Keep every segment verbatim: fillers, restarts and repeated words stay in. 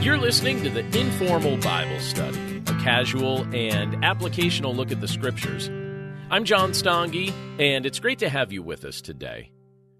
You're listening to the Informal Bible Study, a casual and applicational look at the Scriptures. I'm John Stange, and it's great to have you with us today.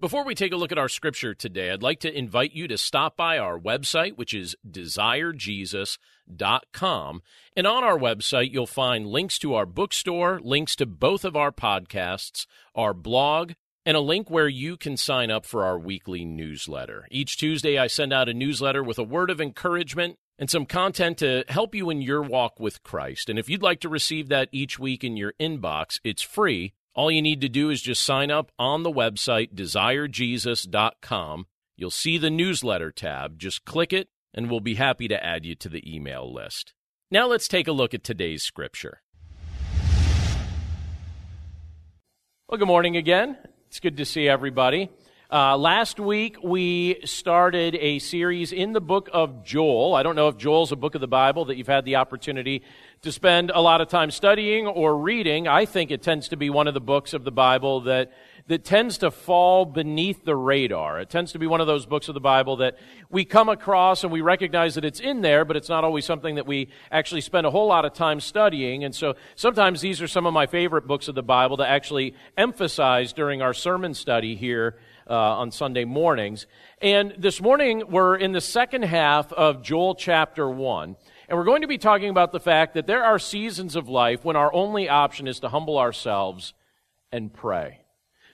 Before we take a look at our Scripture today, I'd like to invite you to stop by our website, which is Desire Jesus dot com, and on our website, you'll find links to our bookstore, links to both of our podcasts, our blog, and a link where you can sign up for our weekly newsletter. Each Tuesday, I send out a newsletter with a word of encouragement and some content to help you in your walk with Christ. And if you'd like to receive that each week in your inbox, it's free. All you need to do is just sign up on the website, Desire Jesus dot com. You'll see the newsletter tab. Just click it, and we'll be happy to add you to the email list. Now let's take a look at today's Scripture. Well, good morning again. It's good to see everybody. Uh, last week, we started a series in the book of Joel. I don't know if Joel's a book of the Bible that you've had the opportunity to spend a lot of time studying or reading. I think it tends to be one of the books of the Bible that, that tends to fall beneath the radar. It tends to be one of those books of the Bible that we come across and we recognize that it's in there, but it's not always something that we actually spend a whole lot of time studying. And so sometimes these are some of my favorite books of the Bible to actually emphasize during our sermon study here Uh, on Sunday mornings. And this morning, we're in the second half of Joel chapter one, and we're going to be talking about the fact that there are seasons of life when our only option is to humble ourselves and pray.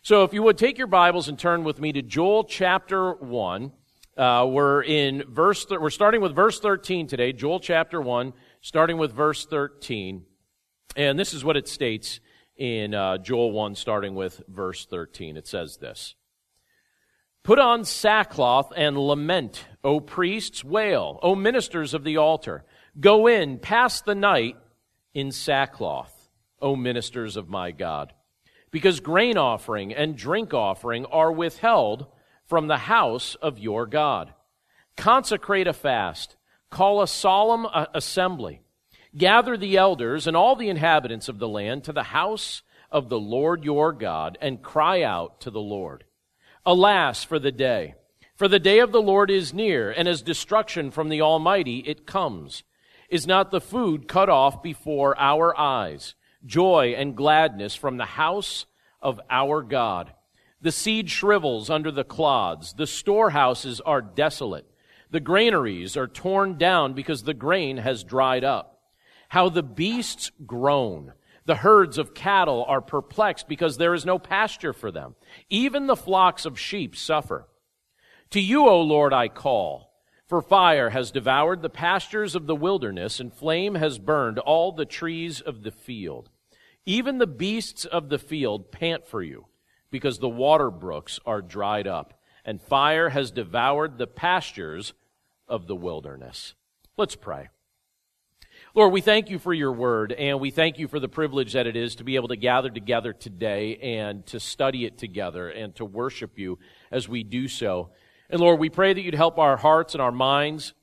So if you would, take your Bibles and turn with me to Joel chapter one. Uh, we're in verse. Th- we're starting with verse thirteen today, Joel chapter one, starting with verse thirteen. And this is what it states in uh, Joel one, starting with verse thirteen. It says this: "Put on sackcloth and lament, O priests, wail, O ministers of the altar. Go in, pass the night in sackcloth, O ministers of my God. Because grain offering and drink offering are withheld from the house of your God. Consecrate a fast, call a solemn assembly. Gather the elders and all the inhabitants of the land to the house of the Lord your God, and cry out to the Lord. Alas for the day, for the day of the Lord is near, and as destruction from the Almighty it comes. Is not the food cut off before our eyes? Joy and gladness from the house of our God. The seed shrivels under the clods, the storehouses are desolate, the granaries are torn down because the grain has dried up. How the beasts groan! The herds of cattle are perplexed because there is no pasture for them. Even the flocks of sheep suffer. To you, O Lord, I call, for fire has devoured the pastures of the wilderness, and flame has burned all the trees of the field. Even the beasts of the field pant for you, because the water brooks are dried up, and fire has devoured the pastures of the wilderness." Let's pray. Lord, we thank you for your word, and we thank you for the privilege that it is to be able to gather together today and to study it together and to worship you as we do so. And Lord, we pray that you'd help our hearts and our minds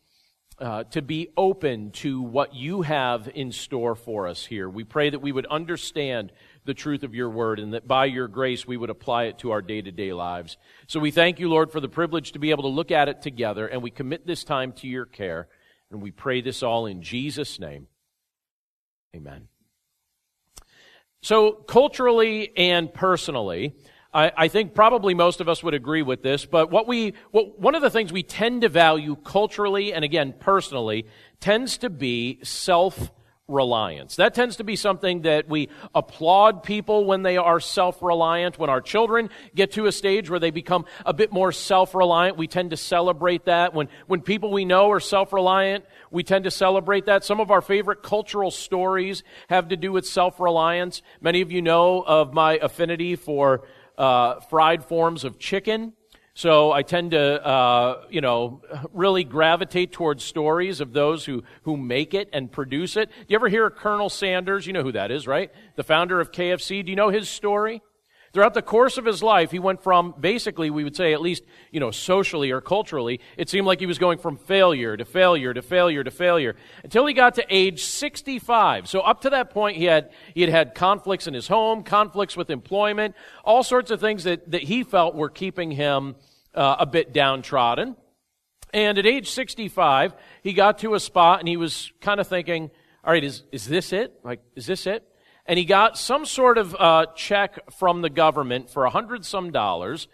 uh, to be open to what you have in store for us here. We pray that we would understand the truth of your word, and that by your grace we would apply it to our day-to-day lives. So we thank you, Lord, for the privilege to be able to look at it together, and we commit this time to your care. And we pray this all in Jesus' name. Amen. So culturally and personally, I, I think probably most of us would agree with this, but what we, what, one of the things we tend to value culturally and again personally tends to be self-reliance. That tends to be something that we applaud people when they are self-reliant. When our children get to a stage where they become a bit more self-reliant, we tend to celebrate that. When when people we know are self-reliant, we tend to celebrate that. Some of our favorite cultural stories have to do with self-reliance. Many of you know of my affinity for uh, fried forms of chicken. So I tend to, uh, you know, really gravitate towards stories of those who, who make it and produce it. Do you ever hear of Colonel Sanders? You know who that is, right? The founder of K F C. Do you know his story? Throughout the course of his life, he went from basically, we would say, at least, you know, socially or culturally, it seemed like he was going from failure to failure to failure to failure until he got to age sixty-five. So up to that point, he had he had had conflicts in his home, conflicts with employment, all sorts of things that, that he felt were keeping him uh, a bit downtrodden. And at age sixty-five, he got to a spot and he was kind of thinking, all right, is, is this it? Like, is this it? And he got some sort of uh, check from the government for a hundred some dollars.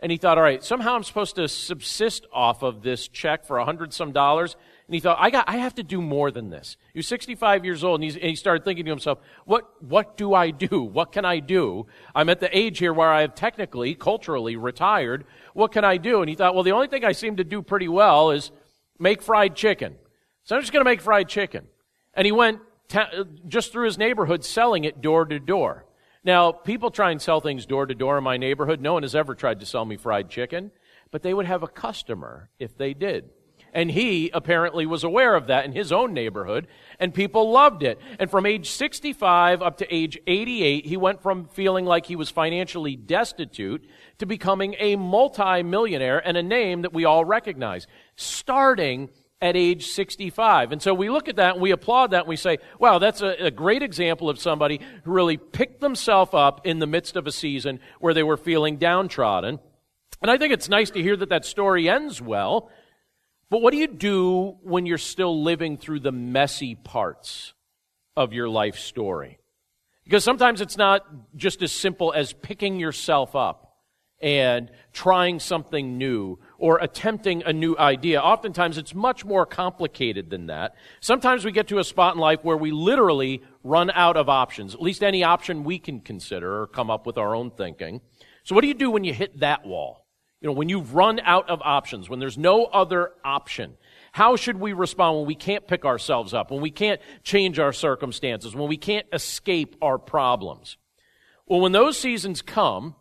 And he thought, all right, somehow I'm supposed to subsist off of this check for a hundred some dollars. And he thought, I got, I have to do more than this. He was sixty-five years old, and, he's, and he started thinking to himself, what, what do I do? What can I do? I'm at the age here where I have technically, culturally retired. What can I do? And he thought, well, the only thing I seem to do pretty well is make fried chicken. So I'm just going to make fried chicken. And he went t- just through his neighborhood selling it door to door. Now, people try and sell things door to door in my neighborhood. No one has ever tried to sell me fried chicken, but they would have a customer if they did. And he apparently was aware of that in his own neighborhood, and people loved it. And from age sixty-five up to age eighty-eight, he went from feeling like he was financially destitute to becoming a multi-millionaire and a name that we all recognize, starting at age sixty-five. And so we look at that and we applaud that and we say, wow, that's a, a great example of somebody who really picked themselves up in the midst of a season where they were feeling downtrodden. And I think it's nice to hear that that story ends well, but what do you do when you're still living through the messy parts of your life story? Because sometimes it's not just as simple as picking yourself up and trying something new or attempting a new idea. Oftentimes, it's much more complicated than that. Sometimes we get to a spot in life where we literally run out of options, at least any option we can consider or come up with our own thinking. So what do you do when you hit that wall? You know, when you've run out of options, when there's no other option? How should we respond when we can't pick ourselves up, when we can't change our circumstances, when we can't escape our problems? Well, when those seasons come,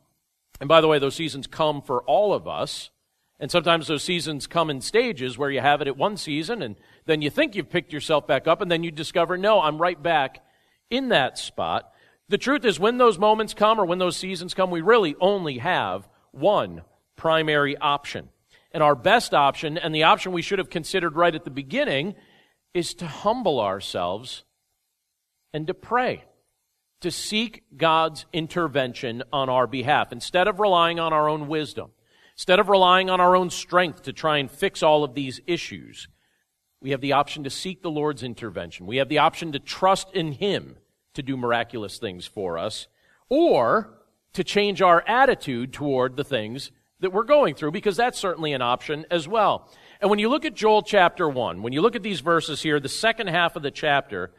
and by the way, those seasons come for all of us, and sometimes those seasons come in stages where you have it at one season, and then you think you've picked yourself back up, and then you discover, no, I'm right back in that spot. The truth is, when those moments come or when those seasons come, we really only have one primary option. And our best option, and the option we should have considered right at the beginning, is to humble ourselves and to pray, to seek God's intervention on our behalf, instead of relying on our own wisdom, instead of relying on our own strength to try and fix all of these issues. We have the option to seek the Lord's intervention. We have the option to trust in Him to do miraculous things for us, or to change our attitude toward the things that we're going through, because that's certainly an option as well. And when you look at Joel chapter one, when you look at these verses here, the second half of the chapter,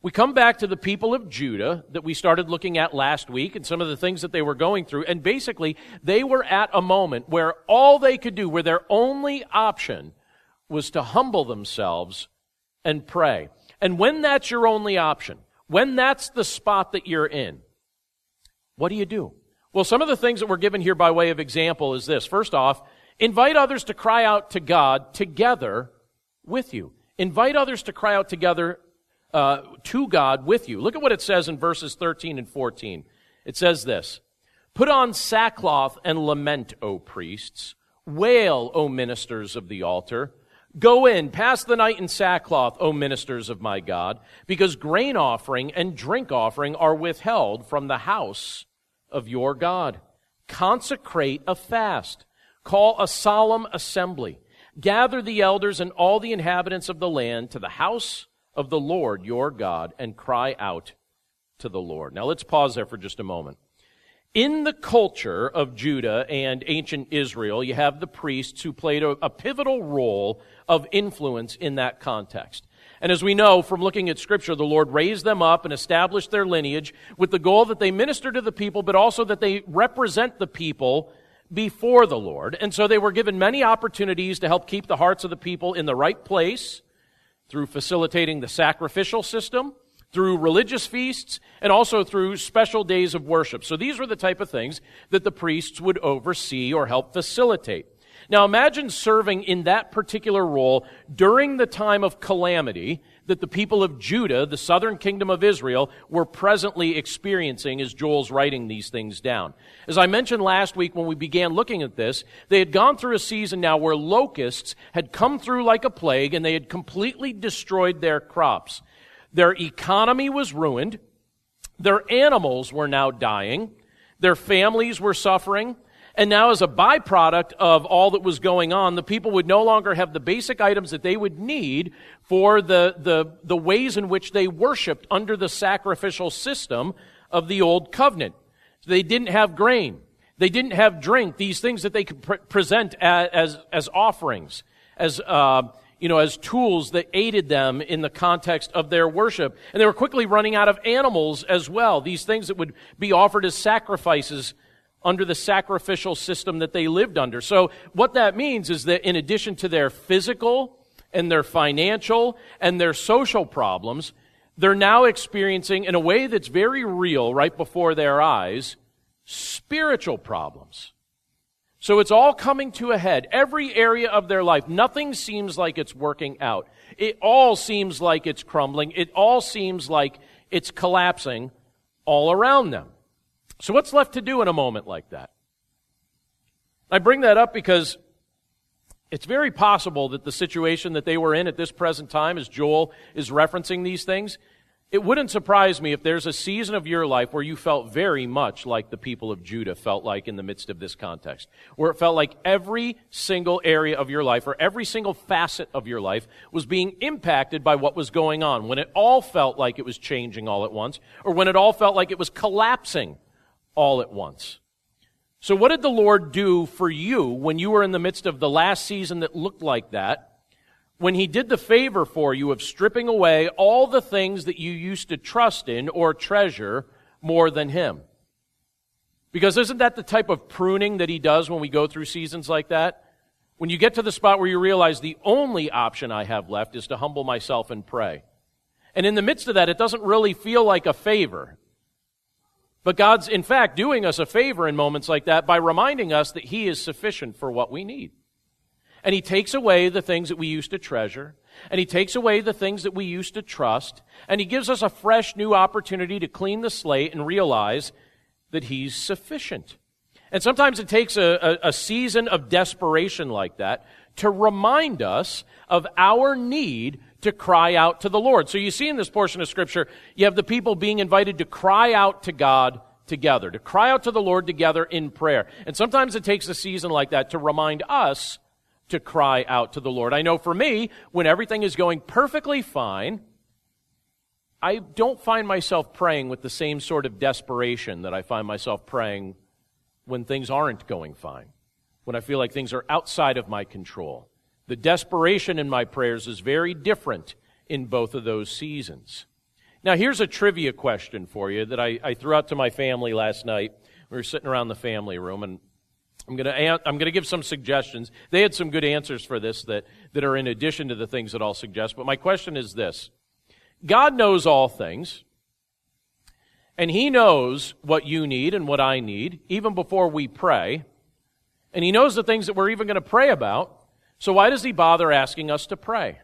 we come back to the people of Judah that we started looking at last week and some of the things that they were going through. And basically, they were at a moment where all they could do, where their only option was to humble themselves and pray. And when that's your only option, when that's the spot that you're in, what do you do? Well, some of the things that we're given here by way of example is this. First off, invite others to cry out to God together with you. Invite others to cry out together Uh, to God with you. Look at what it says in verses thirteen and fourteen. It says this: "Put on sackcloth and lament, O priests. Wail, O ministers of the altar. Go in, pass the night in sackcloth, O ministers of my God, because grain offering and drink offering are withheld from the house of your God. Consecrate a fast. Call a solemn assembly. Gather the elders and all the inhabitants of the land to the house of the Lord your God, and cry out to the Lord." Now let's pause there for just a moment. In the culture of Judah and ancient Israel, you have the priests who played a, a pivotal role of influence in that context. And as we know from looking at Scripture, the Lord raised them up and established their lineage with the goal that they minister to the people, but also that they represent the people before the Lord. And so they were given many opportunities to help keep the hearts of the people in the right place, through facilitating the sacrificial system, through religious feasts, and also through special days of worship. So these were the type of things that the priests would oversee or help facilitate. Now imagine serving in that particular role during the time of calamity that the people of Judah, the southern kingdom of Israel, were presently experiencing as Joel's writing these things down. As I mentioned last week when we began looking at this, they had gone through a season now where locusts had come through like a plague and they had completely destroyed their crops. Their economy was ruined. Their animals were now dying. Their families were suffering. And now, as a byproduct of all that was going on, the people would no longer have the basic items that they would need for the, the, the ways in which they worshiped under the sacrificial system of the Old Covenant. So they didn't have grain. They didn't have drink, these things that they could pre- present as, as, as offerings, as, uh, you know, as tools that aided them in the context of their worship. And they were quickly running out of animals as well, these things that would be offered as sacrifices under the sacrificial system that they lived under. So what that means is that in addition to their physical and their financial and their social problems, they're now experiencing, in a way that's very real right before their eyes, spiritual problems. So it's all coming to a head. Every area of their life, nothing seems like it's working out. It all seems like it's crumbling. It all seems like it's collapsing all around them. So what's left to do in a moment like that? I bring that up because it's very possible that the situation that they were in at this present time, as Joel is referencing these things, it wouldn't surprise me if there's a season of your life where you felt very much like the people of Judah felt like in the midst of this context, where it felt like every single area of your life or every single facet of your life was being impacted by what was going on, when it all felt like it was changing all at once, or when it all felt like it was collapsing all at once. So what did the Lord do for you when you were in the midst of the last season that looked like that? When he did the favor for you of stripping away all the things that you used to trust in or treasure more than him. Because isn't that the type of pruning that he does when we go through seasons like that? When you get to the spot where you realize the only option I have left is to humble myself and pray. And in the midst of that, it doesn't really feel like a favor. But God's, in fact, doing us a favor in moments like that by reminding us that he is sufficient for what we need. And he takes away the things that we used to treasure, and he takes away the things that we used to trust, and he gives us a fresh new opportunity to clean the slate and realize that he's sufficient. And sometimes it takes a, a, a season of desperation like that to remind us of our need to cry out to the Lord. So you see in this portion of Scripture, you have the people being invited to cry out to God together, to cry out to the Lord together in prayer. And sometimes it takes a season like that to remind us to cry out to the Lord. I know for me, when everything is going perfectly fine, I don't find myself praying with the same sort of desperation that I find myself praying when things aren't going fine, when I feel like things are outside of my control. The desperation in my prayers is very different in both of those seasons. Now, here's a trivia question for you that I, I threw out to my family last night. We were sitting around the family room, and I'm going to I'm going to give some suggestions. They had some good answers for this that, that are in addition to the things that I'll suggest. But my question is this. God knows all things, and he knows what you need and what I need, even before we pray. And he knows the things that we're even going to pray about. So why does he bother asking us to pray?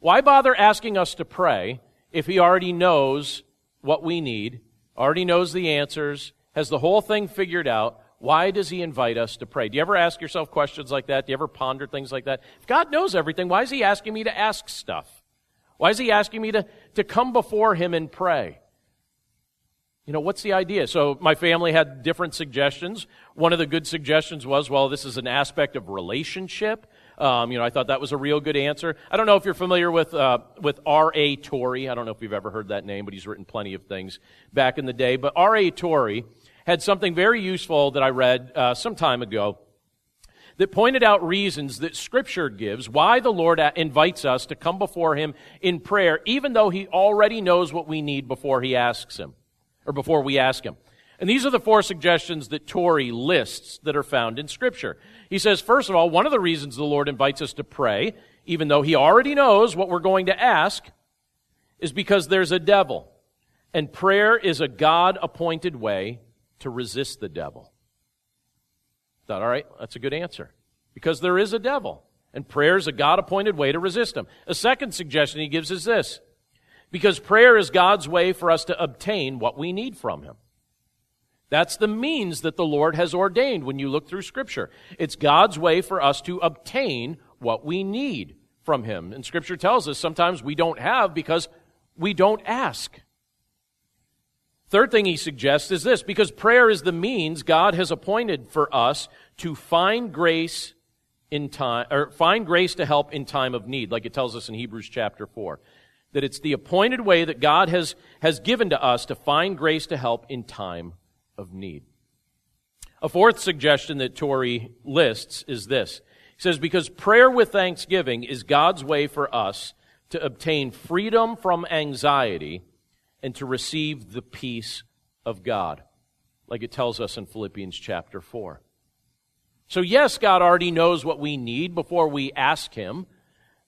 Why bother asking us to pray if he already knows what we need, already knows the answers, has the whole thing figured out? Why does he invite us to pray? Do you ever ask yourself questions like that? Do you ever ponder things like that? If God knows everything, why is he asking me to ask stuff? Why is he asking me to, to come before him and pray? You know, what's the idea? So my family had different suggestions. One of the good suggestions was, well, this is an aspect of relationship. Um, you know, I thought that was a real good answer. I don't know if you're familiar with uh, with R A Torrey. I don't know if you've ever heard that name, but he's written plenty of things back in the day. But R A Torrey had something very useful that I read uh, some time ago that pointed out reasons that Scripture gives why the Lord invites us to come before him in prayer, even though he already knows what we need before he asks him, or before we ask him. And these are the four suggestions that Torrey lists that are found in Scripture. He says, first of all, one of the reasons the Lord invites us to pray, even though he already knows what we're going to ask, is because there's a devil, and prayer is a God-appointed way to resist the devil. Thought, all right, that's a good answer. Because there is a devil, and prayer is a God-appointed way to resist him. A second suggestion he gives is this: because prayer is God's way for us to obtain what we need from him. That's the means that the Lord has ordained when you look through Scripture. It's God's way for us to obtain what we need from him. And Scripture tells us sometimes we don't have because we don't ask. Third thing he suggests is this, because prayer is the means God has appointed for us to find grace in time, or find grace to help in time of need, like it tells us in Hebrews chapter four, that it's the appointed way that God has, has given to us to find grace to help in time of need. A fourth suggestion that Torrey lists is this. He says, because prayer with thanksgiving is God's way for us to obtain freedom from anxiety and to receive the peace of God, like it tells us in Philippians chapter four. So yes, God already knows what we need before we ask Him,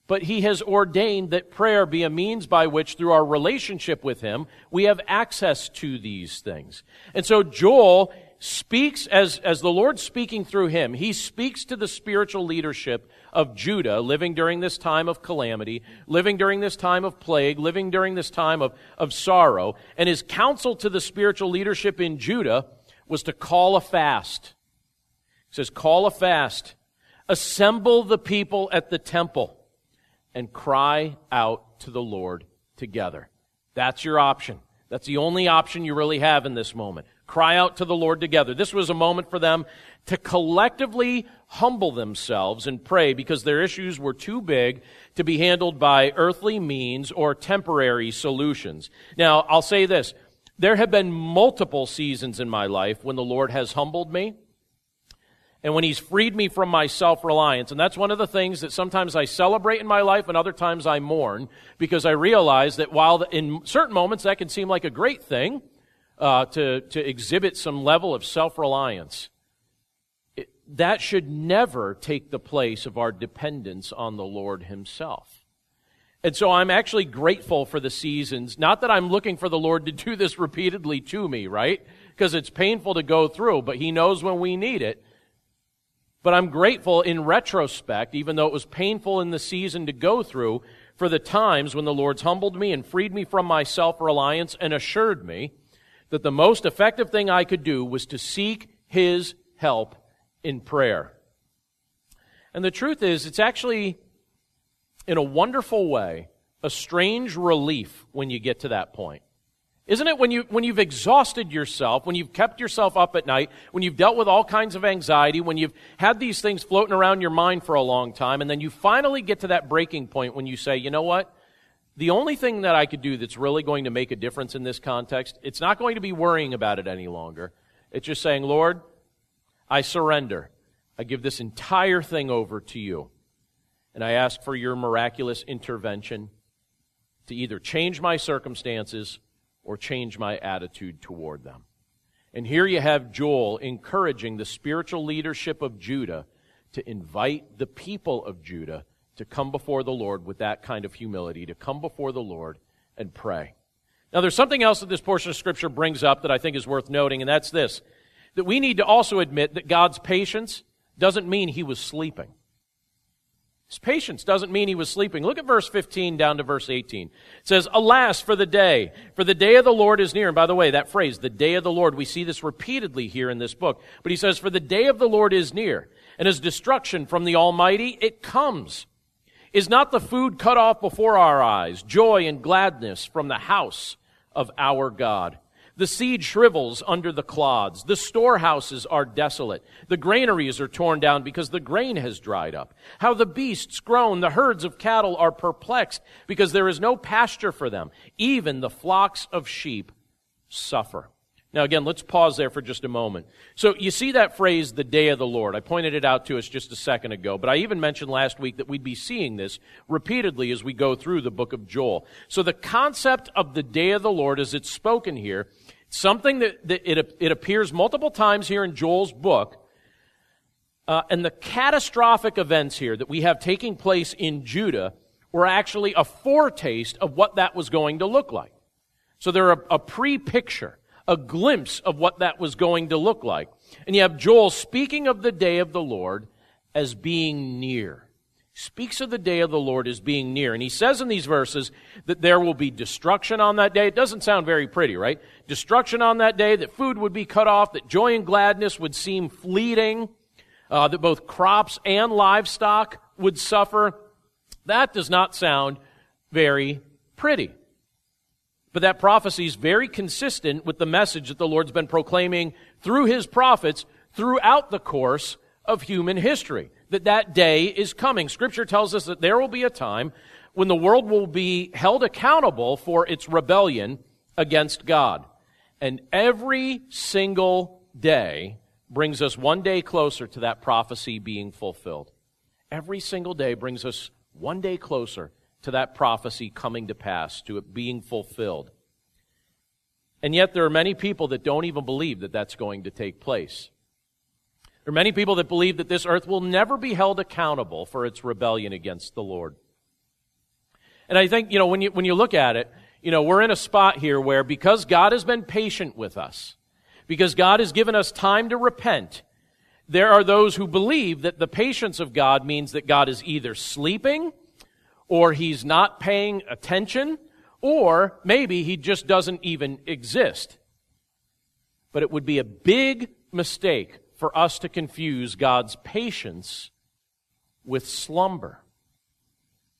but He has ordained that prayer be a means by which, through our relationship with Him, we have access to these things. And so Joel speaks, as, as the Lord's speaking through him, he speaks to the spiritual leadership of Judah, living during this time of calamity, living during this time of plague, living during this time of, of sorrow. And his counsel to the spiritual leadership in Judah was to call a fast. He says, call a fast, assemble the people at the temple, and cry out to the Lord together. That's your option. That's the only option you really have in this moment. Cry out to the Lord together. This was a moment for them to collectively humble themselves and pray because their issues were too big to be handled by earthly means or temporary solutions. Now, I'll say this. There have been multiple seasons in my life when the Lord has humbled me and when He's freed me from my self-reliance. And that's one of the things that sometimes I celebrate in my life and other times I mourn because I realize that while in certain moments that can seem like a great thing, Uh, to, to exhibit some level of self-reliance, it, that should never take the place of our dependence on the Lord Himself. And so I'm actually grateful for the seasons, not that I'm looking for the Lord to do this repeatedly to me, right? Because it's painful to go through, but He knows when we need it. But I'm grateful in retrospect, even though it was painful in the season to go through, for the times when the Lord's humbled me and freed me from my self-reliance and assured me that the most effective thing I could do was to seek His help in prayer. And the truth is, it's actually, in a wonderful way, a strange relief when you get to that point. Isn't it when you, when you've exhausted yourself, when you've kept yourself up at night, when you've dealt with all kinds of anxiety, when you've had these things floating around your mind for a long time, and then you finally get to that breaking point when you say, you know what? The only thing that I could do that's really going to make a difference in this context, it's not going to be worrying about it any longer. It's just saying, Lord, I surrender. I give this entire thing over to You. And I ask for Your miraculous intervention to either change my circumstances or change my attitude toward them. And here you have Joel encouraging the spiritual leadership of Judah to invite the people of Judah to come before the Lord with that kind of humility, to come before the Lord and pray. Now, there's something else that this portion of Scripture brings up that I think is worth noting, and that's this, that we need to also admit that God's patience doesn't mean He was sleeping. His patience doesn't mean He was sleeping. Look at verse fifteen down to verse eighteen. It says, alas, for the day, for the day of the Lord is near. And by the way, that phrase, the day of the Lord, we see this repeatedly here in this book. But he says, for the day of the Lord is near, and His destruction from the Almighty, it comes. Is not the food cut off before our eyes, joy and gladness from the house of our God? The seed shrivels under the clods. The storehouses are desolate. The granaries are torn down because the grain has dried up. How the beasts groan, the herds of cattle are perplexed because there is no pasture for them. Even the flocks of sheep suffer. Now again, let's pause there for just a moment. So you see that phrase, the day of the Lord. I pointed it out to us just a second ago, but I even mentioned last week that we'd be seeing this repeatedly as we go through the book of Joel. So the concept of the day of the Lord as it's spoken here, something that, that it, it appears multiple times here in Joel's book, uh, and the catastrophic events here that we have taking place in Judah were actually a foretaste of what that was going to look like. So they're a, a pre-picture, a glimpse of what that was going to look like. And you have Joel speaking of the day of the Lord as being near. Speaks of the day of the Lord as being near. And he says in these verses that there will be destruction on that day. It doesn't sound very pretty, right? Destruction on that day, that food would be cut off, that joy and gladness would seem fleeting, uh, that both crops and livestock would suffer. That does not sound very pretty. But that prophecy is very consistent with the message that the Lord's been proclaiming through his prophets throughout the course of human history, that that day is coming. Scripture tells us that there will be a time when the world will be held accountable for its rebellion against God. And every single day brings us one day closer to that prophecy being fulfilled. Every single day brings us one day closer to that prophecy coming to pass, to it being fulfilled. And yet there are many people that don't even believe that that's going to take place. There are many people that believe that this earth will never be held accountable for its rebellion against the Lord. And I think, you know, when you when you look at it, you know, we're in a spot here where because God has been patient with us, because God has given us time to repent, there are those who believe that the patience of God means that God is either sleeping or he's not paying attention, or maybe he just doesn't even exist. But it would be a big mistake for us to confuse God's patience with slumber.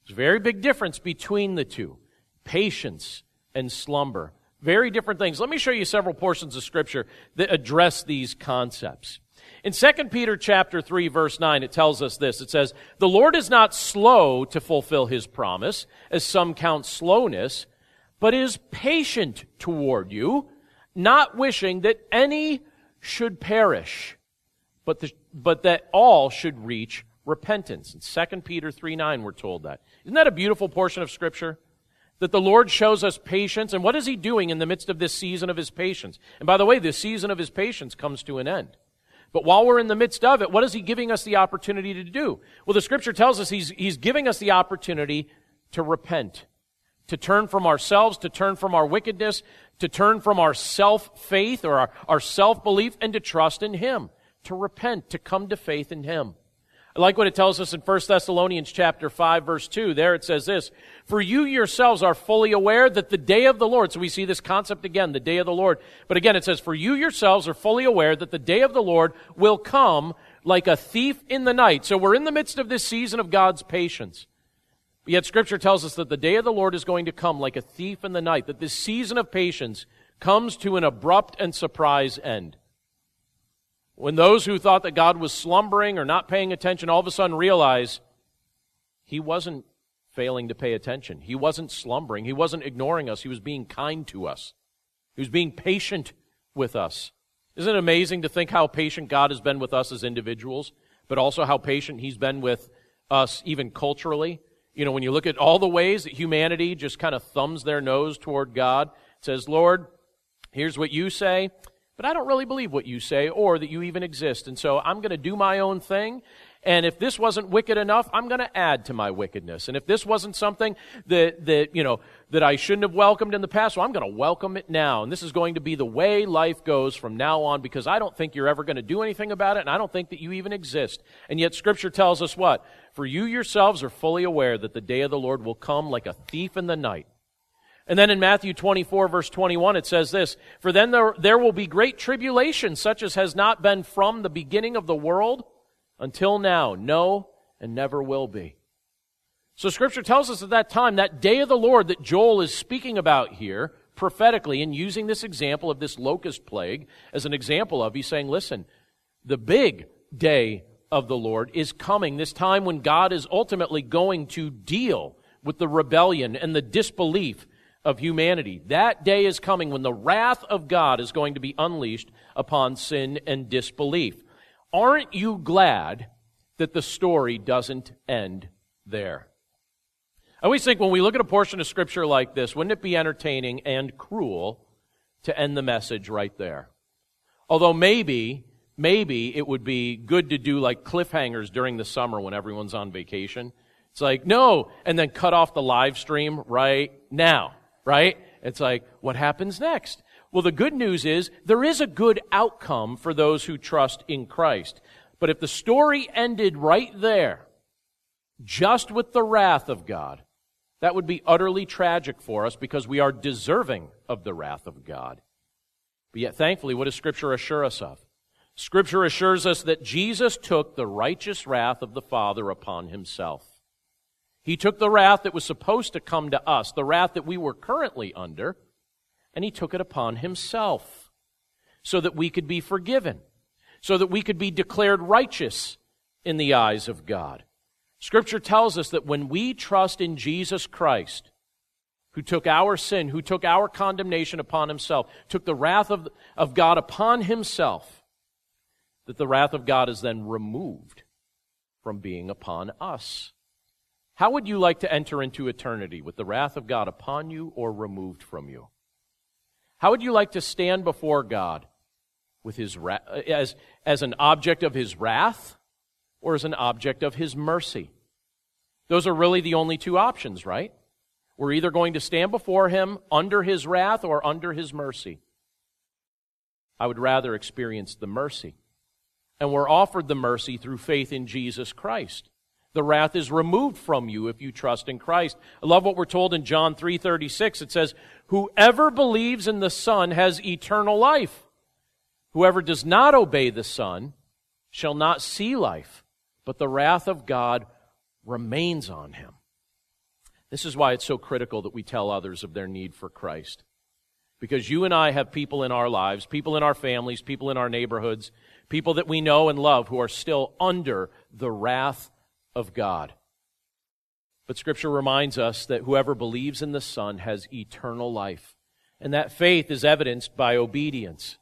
There's a very big difference between the two, patience and slumber. Very different things. Let me show you several portions of Scripture that address these concepts. In Second Peter chapter three, verse nine, it tells us this. It says, "The Lord is not slow to fulfill his promise, as some count slowness, but is patient toward you, not wishing that any should perish, but, the, but that all should reach repentance." In Second Peter three nine, we're told that. Isn't that a beautiful portion of Scripture? That the Lord shows us patience, and what is he doing in the midst of this season of his patience? And by the way, this season of his patience comes to an end. But while we're in the midst of it, what is he giving us the opportunity to do? Well, the Scripture tells us he's, he's giving us the opportunity to repent, to turn from ourselves, to turn from our wickedness, to turn from our self-faith or our, our self-belief, and to trust in him, to repent, to come to faith in him. I like what it tells us in First Thessalonians chapter five, verse two. There it says this, "For you yourselves are fully aware that the day of the Lord," so we see this concept again, the day of the Lord. But again, it says, "For you yourselves are fully aware that the day of the Lord will come like a thief in the night." So we're in the midst of this season of God's patience. But yet Scripture tells us that the day of the Lord is going to come like a thief in the night, that this season of patience comes to an abrupt and surprise end. When those who thought that God was slumbering or not paying attention all of a sudden realize he wasn't failing to pay attention. He wasn't slumbering. He wasn't ignoring us. He was being kind to us. He was being patient with us. Isn't it amazing to think how patient God has been with us as individuals, but also how patient he's been with us even culturally? You know, when you look at all the ways that humanity just kind of thumbs their nose toward God, says, "Lord, here's what you say, but I don't really believe what you say or that you even exist, and so I'm going to do my own thing, and if this wasn't wicked enough, I'm going to add to my wickedness, and if this wasn't something that, that you know that I shouldn't have welcomed in the past, well, I'm going to welcome it now, and this is going to be the way life goes from now on because I don't think you're ever going to do anything about it, and I don't think that you even exist." And yet Scripture tells us what? "For you yourselves are fully aware that the day of the Lord will come like a thief in the night." And then in Matthew twenty-four, verse twenty-one, it says this, "For then there, there will be great tribulation, such as has not been from the beginning of the world until now, no, and never will be." So Scripture tells us at that time, that day of the Lord that Joel is speaking about here, prophetically, and using this example of this locust plague as an example of, he's saying, listen, the big day of the Lord is coming, this time when God is ultimately going to deal with the rebellion and the disbelief of humanity. That day is coming when the wrath of God is going to be unleashed upon sin and disbelief. Aren't you glad that the story doesn't end there? I always think when we look at a portion of Scripture like this, wouldn't it be entertaining and cruel to end the message right there? Although maybe, maybe it would be good to do like cliffhangers during the summer when everyone's on vacation. It's like, no, and then cut off the live stream right now. Right? It's like, what happens next? Well, the good news is there is a good outcome for those who trust in Christ. But if the story ended right there, just with the wrath of God, that would be utterly tragic for us because we are deserving of the wrath of God. But yet, thankfully, what does Scripture assure us of? Scripture assures us that Jesus took the righteous wrath of the Father upon himself. He took the wrath that was supposed to come to us, the wrath that we were currently under, and he took it upon himself so that we could be forgiven, so that we could be declared righteous in the eyes of God. Scripture tells us that when we trust in Jesus Christ, who took our sin, who took our condemnation upon himself, took the wrath of, of God upon himself, that the wrath of God is then removed from being upon us. How would you like to enter into eternity with the wrath of God upon you or removed from you? How would you like to stand before God with his ra- as, as an object of his wrath or as an object of his mercy? Those are really the only two options, right? We're either going to stand before him under his wrath or under his mercy. I would rather experience the mercy. And we're offered the mercy through faith in Jesus Christ. The wrath is removed from you if you trust in Christ. I love what we're told in John three thirty-six. It says, whoever believes in the Son has eternal life. Whoever does not obey the Son shall not see life, but the wrath of God remains on him. This is why it's so critical that we tell others of their need for Christ. Because you and I have people in our lives, people in our families, people in our neighborhoods, people that we know and love who are still under the wrath of God. But Scripture reminds us that whoever believes in the Son has eternal life. And that faith is evidenced by obedience.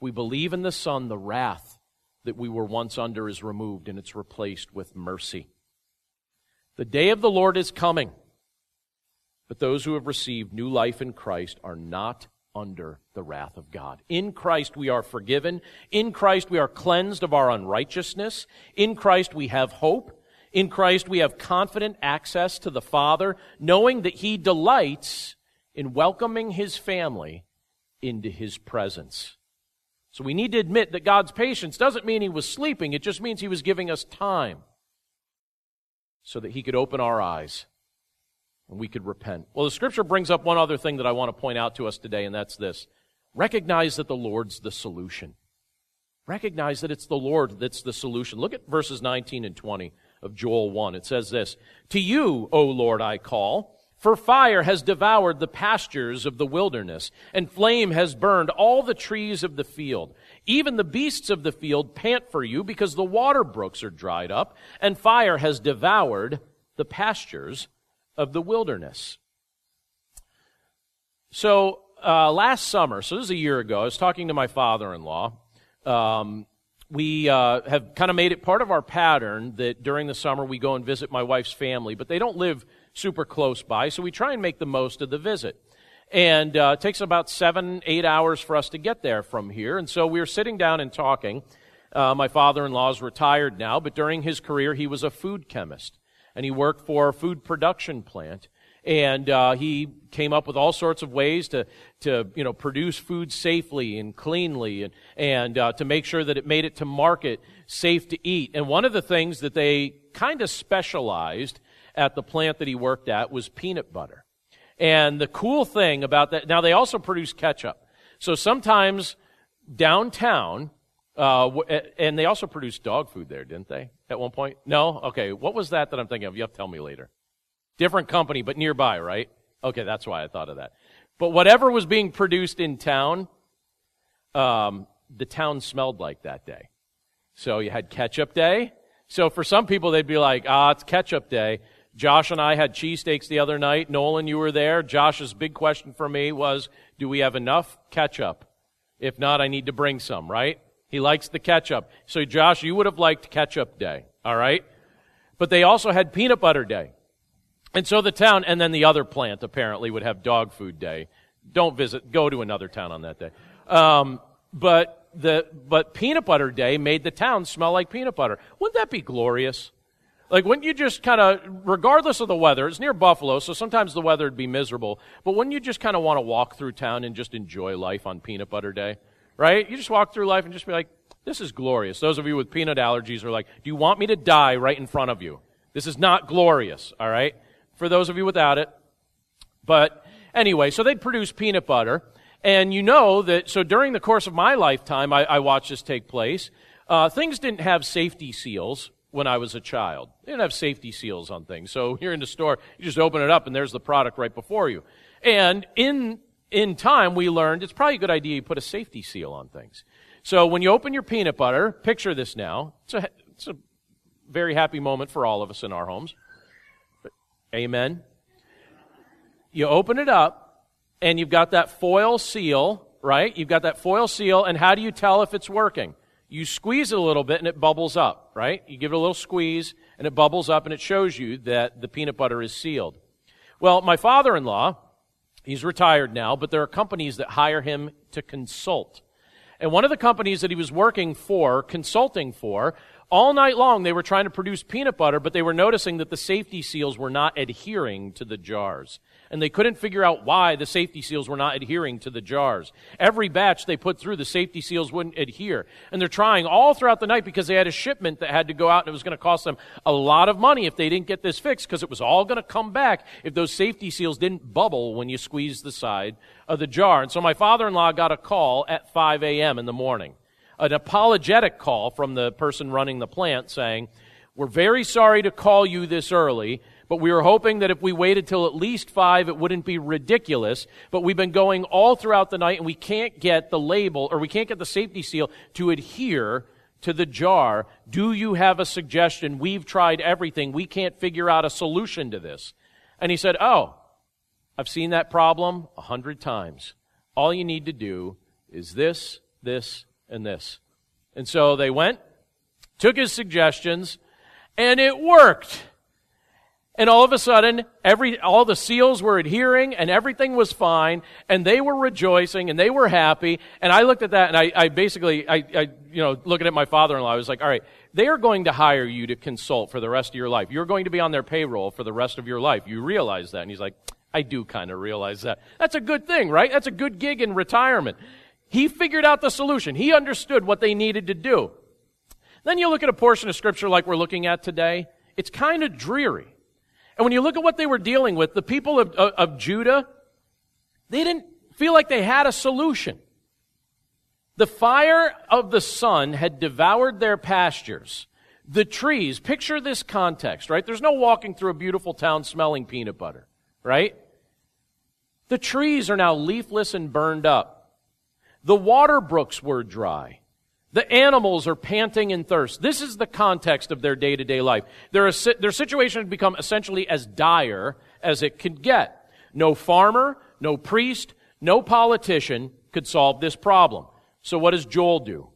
We believe in the Son, the wrath that we were once under is removed and it's replaced with mercy. The day of the Lord is coming, but those who have received new life in Christ are not under the wrath of God. In Christ we are forgiven. In Christ we are cleansed of our unrighteousness. In Christ we have hope. In Christ we have confident access to the Father, knowing that He delights in welcoming His family into His presence. So we need to admit that God's patience doesn't mean He was sleeping. It just means He was giving us time, so that he could open our eyes and we could repent. Well, the Scripture brings up one other thing that I want to point out to us today, and that's this. Recognize that the Lord's the solution. Recognize that it's the Lord that's the solution. Look at verses nineteen and twenty of Joel one. It says this, to you, O Lord, I call, for fire has devoured the pastures of the wilderness, and flame has burned all the trees of the field. Even the beasts of the field pant for you because the water brooks are dried up and fire has devoured the pastures of the wilderness. So uh, last summer, so this is a year ago, I was talking to my father-in-law. Um, we uh, have kind of made it part of our pattern that during the summer we go and visit my wife's family, but they don't live super close by, so we try and make the most of the visit. And uh, it takes about seven, eight hours for us to get there from here. And so we were sitting down and talking. Uh, my father-in-law is retired now, but during his career, he was a food chemist. And he worked for a food production plant. And uh, he came up with all sorts of ways to, to you know, produce food safely and cleanly and, and uh, to make sure that it made it to market safe to eat. And one of the things that they kind of specialized at the plant that he worked at was peanut butter. And the cool thing about that, now they also produce ketchup. So sometimes downtown, uh, and they also produced dog food there, didn't they, at one point? No? Okay, what was that that I'm thinking of? You have to tell me later. Different company, but nearby, right? Okay, that's why I thought of that. But whatever was being produced in town, um, the town smelled like that day. So you had ketchup day. So for some people, they'd be like, ah, it's ketchup day. Josh and I had cheesesteaks the other night. Nolan, you were there. Josh's big question for me was, do we have enough ketchup? If not, I need to bring some, right? He likes the ketchup. So, Josh, you would have liked ketchup day, all right? But they also had peanut butter day. And so the town, and then the other plant apparently would have dog food day. Don't visit, go to another town on that day. Um, but the but peanut butter day made the town smell like peanut butter. Wouldn't that be glorious? Like, wouldn't you just kind of, regardless of the weather, it's near Buffalo, so sometimes the weather would be miserable, but wouldn't you just kind of want to walk through town and just enjoy life on peanut butter day, right? You just walk through life and just be like, this is glorious. Those of you with peanut allergies are like, do you want me to die right in front of you? This is not glorious, all right? For those of you without it. But anyway, so they'd produce peanut butter, and you know that, so during the course of my lifetime, I, I watched this take place. Uh, things didn't have safety seals. When I was a child, they didn't have safety seals on things. So you're in the store, you just open it up, and there's the product right before you. And in in time, we learned it's probably a good idea you put a safety seal on things. So when you open your peanut butter, picture this now. It's a, it's a very happy moment for all of us in our homes. But, amen. You open it up, and you've got that foil seal, right? You've got that foil seal, and how do you tell if it's working? You squeeze it a little bit, and it bubbles up, right? You give it a little squeeze, and it bubbles up, and it shows you that the peanut butter is sealed. Well, my father-in-law, he's retired now, but there are companies that hire him to consult. And one of the companies that he was working for, consulting for, all night long they were trying to produce peanut butter, but they were noticing that the safety seals were not adhering to the jars. And they couldn't figure out why the safety seals were not adhering to the jars. Every batch they put through, the safety seals wouldn't adhere. And they're trying all throughout the night because they had a shipment that had to go out, and it was going to cost them a lot of money if they didn't get this fixed, because it was all going to come back if those safety seals didn't bubble when you squeezed the side of the jar. And so my father-in-law got a call at five a.m. in the morning, an apologetic call from the person running the plant saying, "We're very sorry to call you this early, but we were hoping that if we waited till at least five, it wouldn't be ridiculous. But we've been going all throughout the night, and we can't get the label, or we can't get the safety seal to adhere to the jar. Do you have a suggestion? We've tried everything. We can't figure out a solution to this." And he said, "Oh, I've seen that problem a hundred times. All you need to do is this, this, and this." And so they went, took his suggestions, and it worked. And all of a sudden, every all the seals were adhering, and everything was fine, and they were rejoicing, and they were happy. And I looked at that, and I, I basically, I, I, you know, looking at my father-in-law, I was like, all right, they are going to hire you to consult for the rest of your life. You're going to be on their payroll for the rest of your life. You realize that? And he's like, I do kind of realize that. That's a good thing, right? That's a good gig in retirement. He figured out the solution. He understood what they needed to do. Then you look at a portion of Scripture like we're looking at today. It's kind of dreary. And when you look at what they were dealing with, the people of, of, of Judah, they didn't feel like they had a solution. The fire of the sun had devoured their pastures. The trees, picture this context, right? There's no walking through a beautiful town smelling peanut butter, right? The trees are now leafless and burned up. The water brooks were dry. The animals are panting in thirst. This is the context of their day-to-day life. Their, their situation had become essentially as dire as it could get. No farmer, no priest, no politician could solve this problem. So what does Joel do?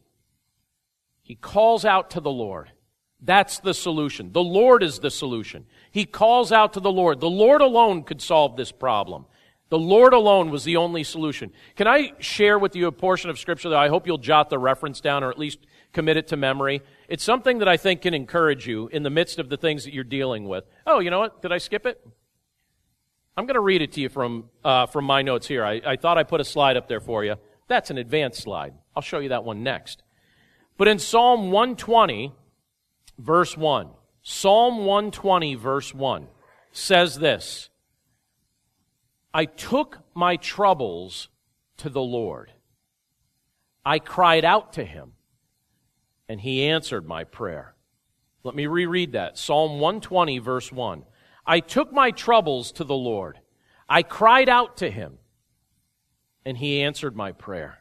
He calls out to the Lord. That's the solution. The Lord is the solution. He calls out to the Lord. The Lord alone could solve this problem. The Lord alone was the only solution. Can I share with you a portion of Scripture that I hope you'll jot the reference down, or at least commit it to memory? It's something that I think can encourage you in the midst of the things that you're dealing with. Oh, you know what? Did I skip it? I'm going to read it to you from uh, from my notes here. I, I thought I put a slide up there for you. That's an advanced slide. I'll show you that one next. But in Psalm one twenty, verse one, Psalm one twenty, verse one, says this: I took my troubles to the Lord. I cried out to him, and he answered my prayer. Let me reread that. Psalm one twenty, verse one. I took my troubles to the Lord. I cried out to him, and he answered my prayer.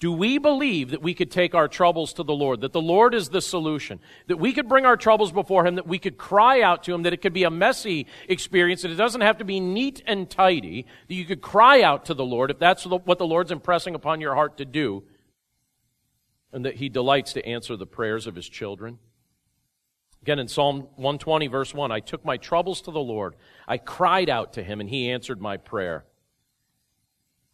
Do we believe that we could take our troubles to the Lord, that the Lord is the solution, that we could bring our troubles before him, that we could cry out to him, that it could be a messy experience, that it doesn't have to be neat and tidy, that you could cry out to the Lord if that's what the Lord's impressing upon your heart to do, and that he delights to answer the prayers of his children? Again, in Psalm one twenty, verse one, I took my troubles to the Lord. I cried out to him, and he answered my prayer.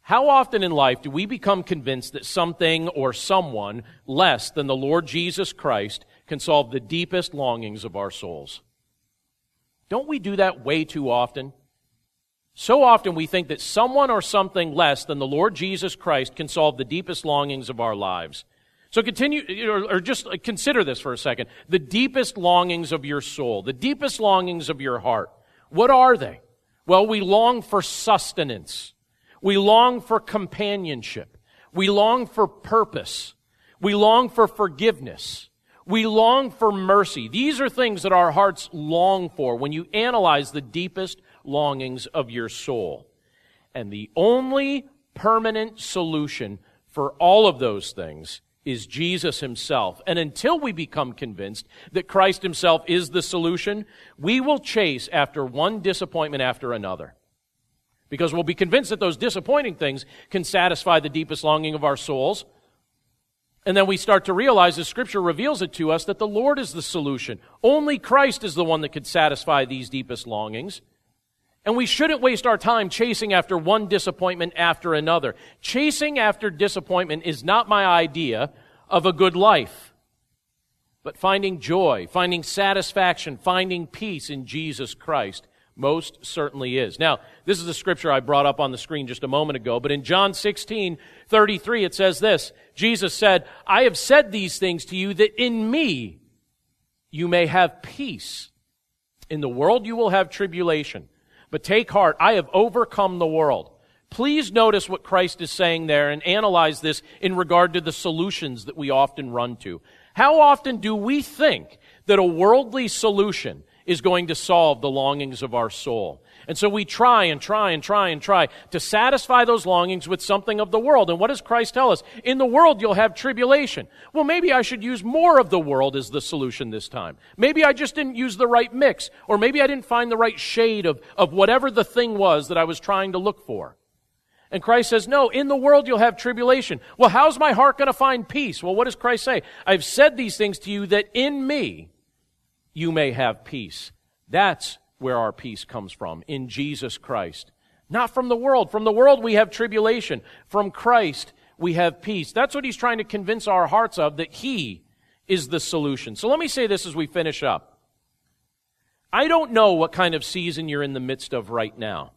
How often in life do we become convinced that something or someone less than the Lord Jesus Christ can solve the deepest longings of our souls? Don't we do that way too often? So often we think that someone or something less than the Lord Jesus Christ can solve the deepest longings of our lives. So continue, or, or just consider this for a second. The deepest longings of your soul, the deepest longings of your heart, what are they? Well, we long for sustenance. We long for companionship. We long for purpose. We long for forgiveness. We long for mercy. These are things that our hearts long for when you analyze the deepest longings of your soul. And the only permanent solution for all of those things is Jesus himself. And until we become convinced that Christ himself is the solution, we will chase after one disappointment after another. Because we'll be convinced that those disappointing things can satisfy the deepest longing of our souls. And then we start to realize, as Scripture reveals it to us, that the Lord is the solution. Only Christ is the one that could satisfy these deepest longings. And we shouldn't waste our time chasing after one disappointment after another. Chasing after disappointment is not my idea of a good life. But finding joy, finding satisfaction, finding peace in Jesus Christ most certainly is. Now, this is the scripture I brought up on the screen just a moment ago, but in John sixteen thirty-three, it says this, Jesus said, I have said these things to you that in me you may have peace. In the world you will have tribulation. But take heart, I have overcome the world. Please notice what Christ is saying there and analyze this in regard to the solutions that we often run to. How often do we think that a worldly solution is going to solve the longings of our soul? And so we try and try and try and try to satisfy those longings with something of the world. And what does Christ tell us? In the world, you'll have tribulation. Well, maybe I should use more of the world as the solution this time. Maybe I just didn't use the right mix, or maybe I didn't find the right shade of, of whatever the thing was that I was trying to look for. And Christ says, no, in the world you'll have tribulation. Well, how's my heart going to find peace? Well, what does Christ say? I've said these things to you that in me you may have peace. That's where our peace comes from, in Jesus Christ. Not from the world. From the world we have tribulation. From Christ we have peace. That's what he's trying to convince our hearts of, that he is the solution. So let me say this as we finish up. I don't know what kind of season you're in the midst of right now.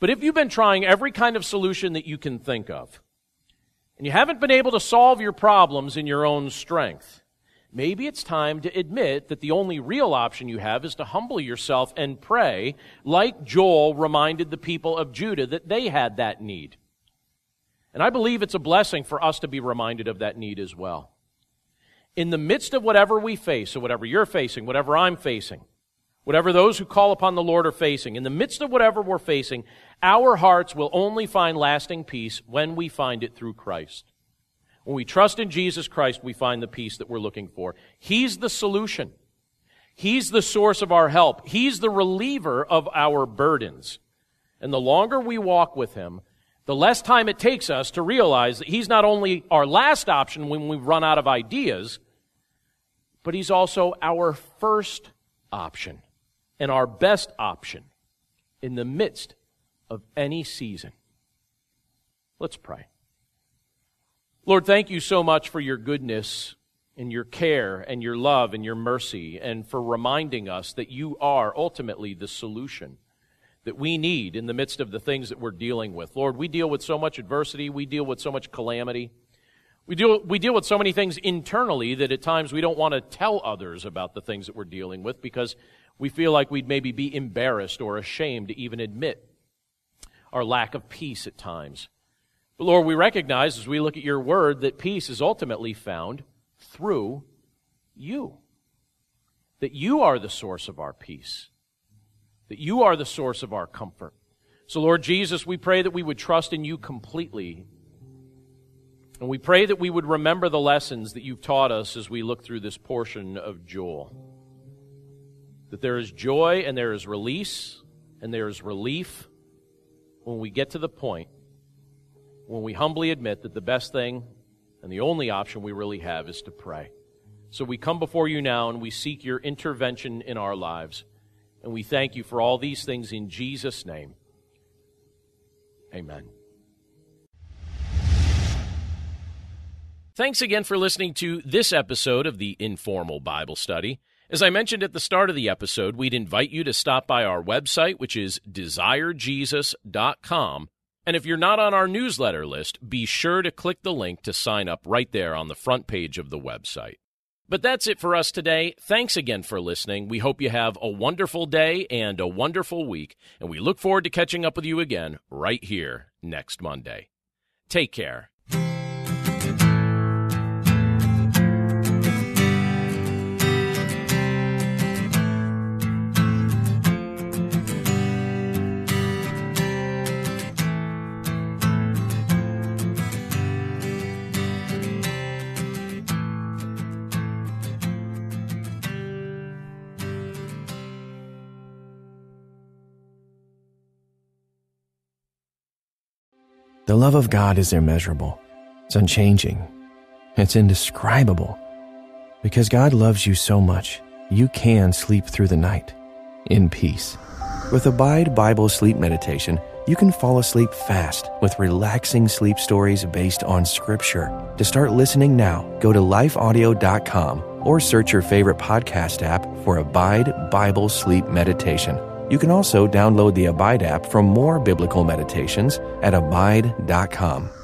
But if you've been trying every kind of solution that you can think of, and you haven't been able to solve your problems in your own strength, maybe it's time to admit that the only real option you have is to humble yourself and pray, like Joel reminded the people of Judah that they had that need. And I believe it's a blessing for us to be reminded of that need as well. In the midst of whatever we face, so whatever you're facing, whatever I'm facing, whatever those who call upon the Lord are facing, in the midst of whatever we're facing, our hearts will only find lasting peace when we find it through Christ. When we trust in Jesus Christ, we find the peace that we're looking for. He's the solution. He's the source of our help. He's the reliever of our burdens. And the longer we walk with him, the less time it takes us to realize that he's not only our last option when we run out of ideas, but he's also our first option and our best option in the midst of any season. Let's pray. Lord, thank you so much for your goodness and your care and your love and your mercy, and for reminding us that you are ultimately the solution that we need in the midst of the things that we're dealing with. Lord, we deal with so much adversity. We deal with so much calamity. We deal, we deal with so many things internally that at times we don't want to tell others about the things that we're dealing with because we feel like we'd maybe be embarrassed or ashamed to even admit our lack of peace at times. But Lord, we recognize as we look at your word that peace is ultimately found through you, that you are the source of our peace, that you are the source of our comfort. So Lord Jesus, we pray that we would trust in you completely, and we pray that we would remember the lessons that you've taught us as we look through this portion of Joel, that there is joy and there is release and there is relief when we get to the point when we humbly admit that the best thing and the only option we really have is to pray. So we come before you now and we seek your intervention in our lives. And we thank you for all these things in Jesus' name. Amen. Thanks again for listening to this episode of the Informal Bible Study. As I mentioned at the start of the episode, we'd invite you to stop by our website, which is Desire Jesus dot com. And if you're not on our newsletter list, be sure to click the link to sign up right there on the front page of the website. But that's it for us today. Thanks again for listening. We hope you have a wonderful day and a wonderful week, and we look forward to catching up with you again right here next Monday. Take care. The love of God is immeasurable. It's unchanging. It's indescribable. Because God loves you so much, you can sleep through the night in peace. With Abide Bible Sleep Meditation, you can fall asleep fast with relaxing sleep stories based on Scripture. To start listening now, go to life audio dot com or search your favorite podcast app for Abide Bible Sleep Meditation. You can also download the Abide app for more biblical meditations at abide dot com.